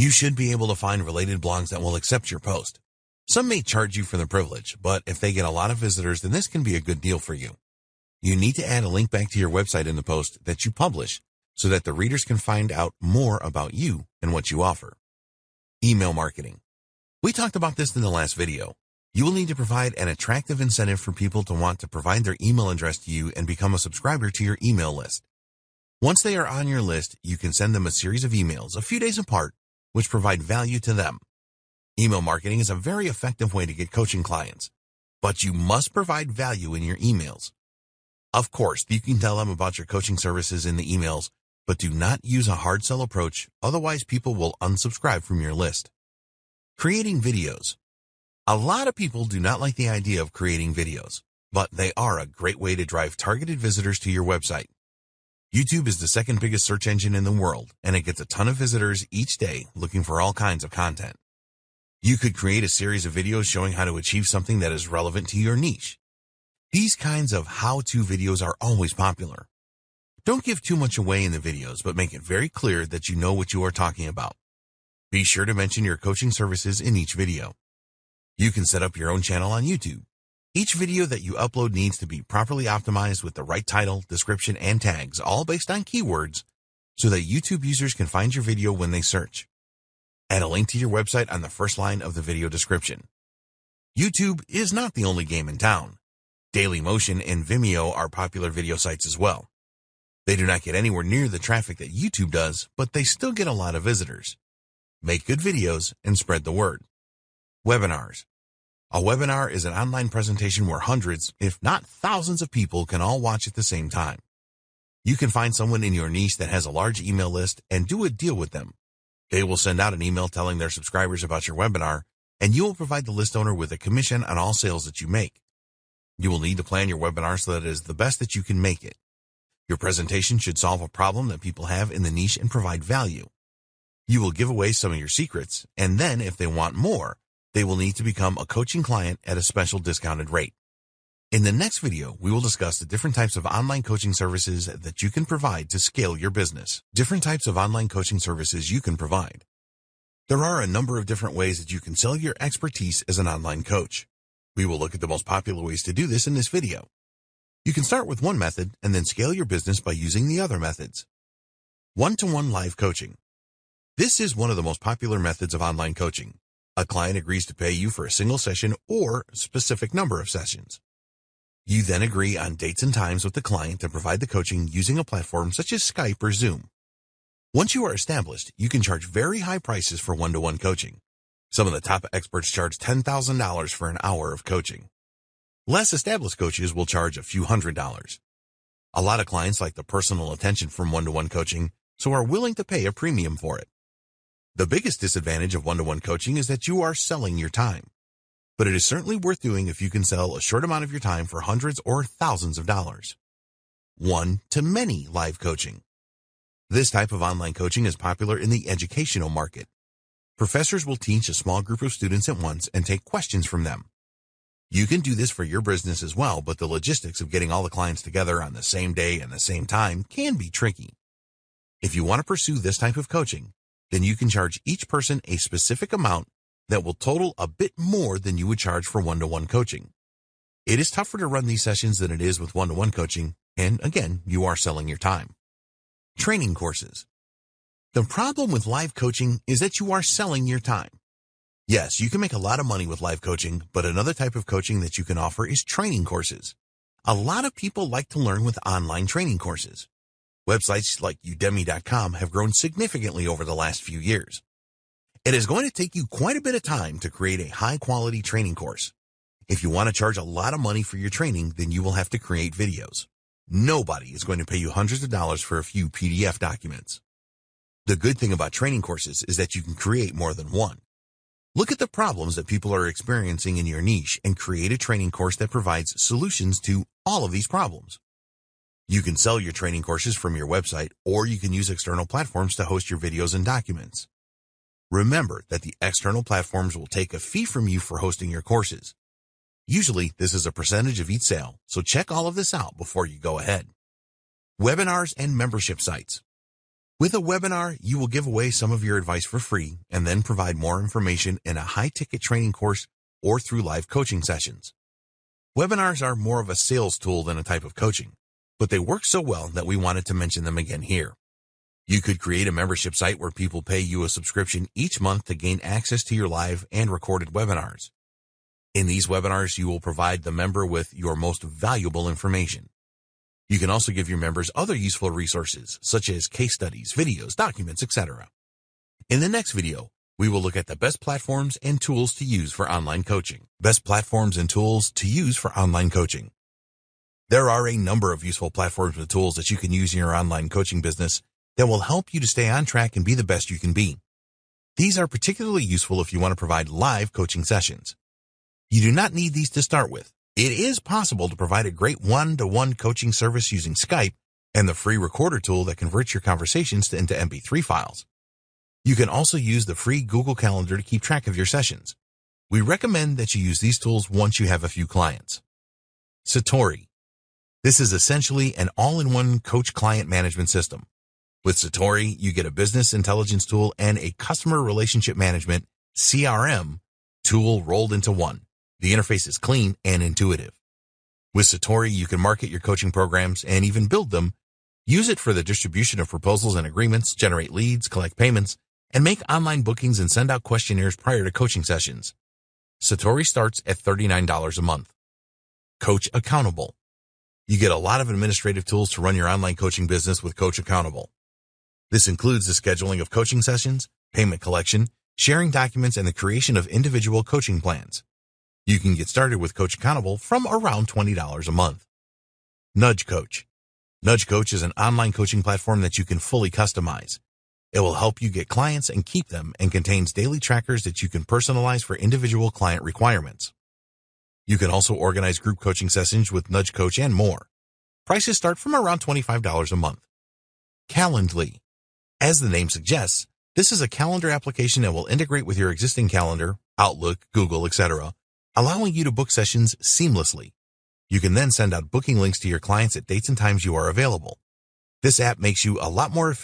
you should be able to find related blogs that will accept your post. Some may charge you for the privilege, but if they get a lot of visitors, then this can be a good deal for you. You need to add a link back to your website in the post that you publish so that the readers can find out more about you and what you offer. Email marketing. We talked about this in the last video. You will need to provide an attractive incentive for people to want to provide their email address to you and become a subscriber to your email list. Once they are on your list, you can send them a series of emails a few days apart, which provide value to them. Email marketing is a very effective way to get coaching clients, but you must provide value in your emails. Of course, you can tell them about your coaching services in the emails, but do not use a hard sell approach, otherwise people will unsubscribe from your list. Creating videos. A lot of people do not like the idea of creating videos, but they are a great way to drive targeted visitors to your website. YouTube is the second biggest search engine in the world, and it gets a ton of visitors each day looking for all kinds of content. You could create a series of videos showing how to achieve something that is relevant to your niche. These kinds of how-to videos are always popular. Don't give too much away in the videos, but make it very clear that you know what you are talking about. Be sure to mention your coaching services in each video. You can set up your own channel on YouTube. Each video that you upload needs to be properly optimized with the right title, description, and tags, all based on keywords, so that YouTube users can find your video when they search. Add a link to your website on the first line of the video description. YouTube is not the only game in town. Dailymotion and Vimeo are popular video sites as well. They do not get anywhere near the traffic that YouTube does, but they still get a lot of visitors. Make good videos and spread the word. Webinars. A webinar is an online presentation where hundreds, if not thousands of people can all watch at the same time. You can find someone in your niche that has a large email list and do a deal with them. They will send out an email telling their subscribers about your webinar, and you will provide the list owner with a commission on all sales that you make. You will need to plan your webinar so that it is the best that you can make it. Your presentation should solve a problem that people have in the niche and provide value. You will give away some of your secrets, and then if they want more, they will need to become a coaching client at a special discounted rate. In the next video, we will discuss the different types of online coaching services that you can provide to scale your business. Different types of online coaching services you can provide. There are a number of different ways that you can sell your expertise as an online coach. We will look at the most popular ways to do this in this video. You can start with one method and then scale your business by using the other methods. One-to-one live coaching. This is one of the most popular methods of online coaching. A client agrees to pay you for a single session or a specific number of sessions. You then agree on dates and times with the client to provide the coaching using a platform such as Skype or Zoom. Once you are established, you can charge very high prices for one-to-one coaching. Some of the top experts charge $10,000 for an hour of coaching. Less established coaches will charge a few $100s. A lot of clients like the personal attention from one-to-one coaching, so are willing to pay a premium for it. The biggest disadvantage of one-to-one coaching is that you are selling your time. But it is certainly worth doing if you can sell a short amount of your time for hundreds or thousands of dollars. One-to-many live coaching. This type of online coaching is popular in the educational market. Professors will teach a small group of students at once and take questions from them. You can do this for your business as well, but the logistics of getting all the clients together on the same day and the same time can be tricky. If you want to pursue this type of coaching, then you can charge each person a specific amount that will total a bit more than you would charge for one-to-one coaching. It is tougher to run these sessions than it is with one-to-one coaching, and again, you are selling your time. Training courses. The problem with live coaching is that you are selling your time. Yes, you can make a lot of money with live coaching, but another type of coaching that you can offer is training courses. A lot of people like to learn with online training courses. Websites like Udemy.com have grown significantly over the last few years. It is going to take you quite a bit of time to create a high-quality training course. If you want to charge a lot of money for your training, then you will have to create videos. Nobody is going to pay you hundreds of dollars for a few PDF documents. The good thing about training courses is that you can create more than one. Look at the problems that people are experiencing in your niche and create a training course that provides solutions to all of these problems. You can sell your training courses from your website, or you can use external platforms to host your videos and documents. Remember that the external platforms will take a fee from you for hosting your courses. Usually, this is a percentage of each sale, so check all of this out before you go ahead. Webinars and membership sites. With a webinar, you will give away some of your advice for free and then provide more information in a high-ticket training course or through live coaching sessions. Webinars are more of a sales tool than a type of coaching, but they work so well that we wanted to mention them again here. You could create a membership site where people pay you a subscription each month to gain access to your live and recorded webinars. In these webinars, you will provide the member with your most valuable information. You can also give your members other useful resources, such as case studies, videos, documents, etc. In the next video, we will look at the best platforms and tools to use for online coaching. Best platforms and tools to use for online coaching. There are a number of useful platforms and tools that you can use in your online coaching business that will help you to stay on track and be the best you can be. These are particularly useful if you want to provide live coaching sessions. You do not need these to start with. It is possible to provide a great one-to-one coaching service using Skype and the free recorder tool that converts your conversations into MP3 files. You can also use the free Google Calendar to keep track of your sessions. We recommend that you use these tools once you have a few clients. Satori. This is essentially an all-in-one coach-client management system. With Satori, you get a business intelligence tool and a customer relationship management (CRM) tool rolled into one. The interface is clean and intuitive. With Satori, you can market your coaching programs and even build them, use it for the distribution of proposals and agreements, generate leads, collect payments, and make online bookings and send out questionnaires prior to coaching sessions. Satori starts at $39 a month. Coach Accountable. You get a lot of administrative tools to run your online coaching business with Coach Accountable. This includes the scheduling of coaching sessions, payment collection, sharing documents, and the creation of individual coaching plans. You can get started with Coach Accountable from around $20 a month. Nudge Coach. Nudge Coach is an online coaching platform that you can fully customize. It will help you get clients and keep them and contains daily trackers that you can personalize for individual client requirements. You can also organize group coaching sessions with Nudge Coach and more. Prices start from around $25 a month. Calendly. As the name suggests, this is a calendar application that will integrate with your existing calendar, Outlook, Google, etc., allowing you to book sessions seamlessly. You can then send out booking links to your clients at dates and times you are available. This app makes you a lot more efficient.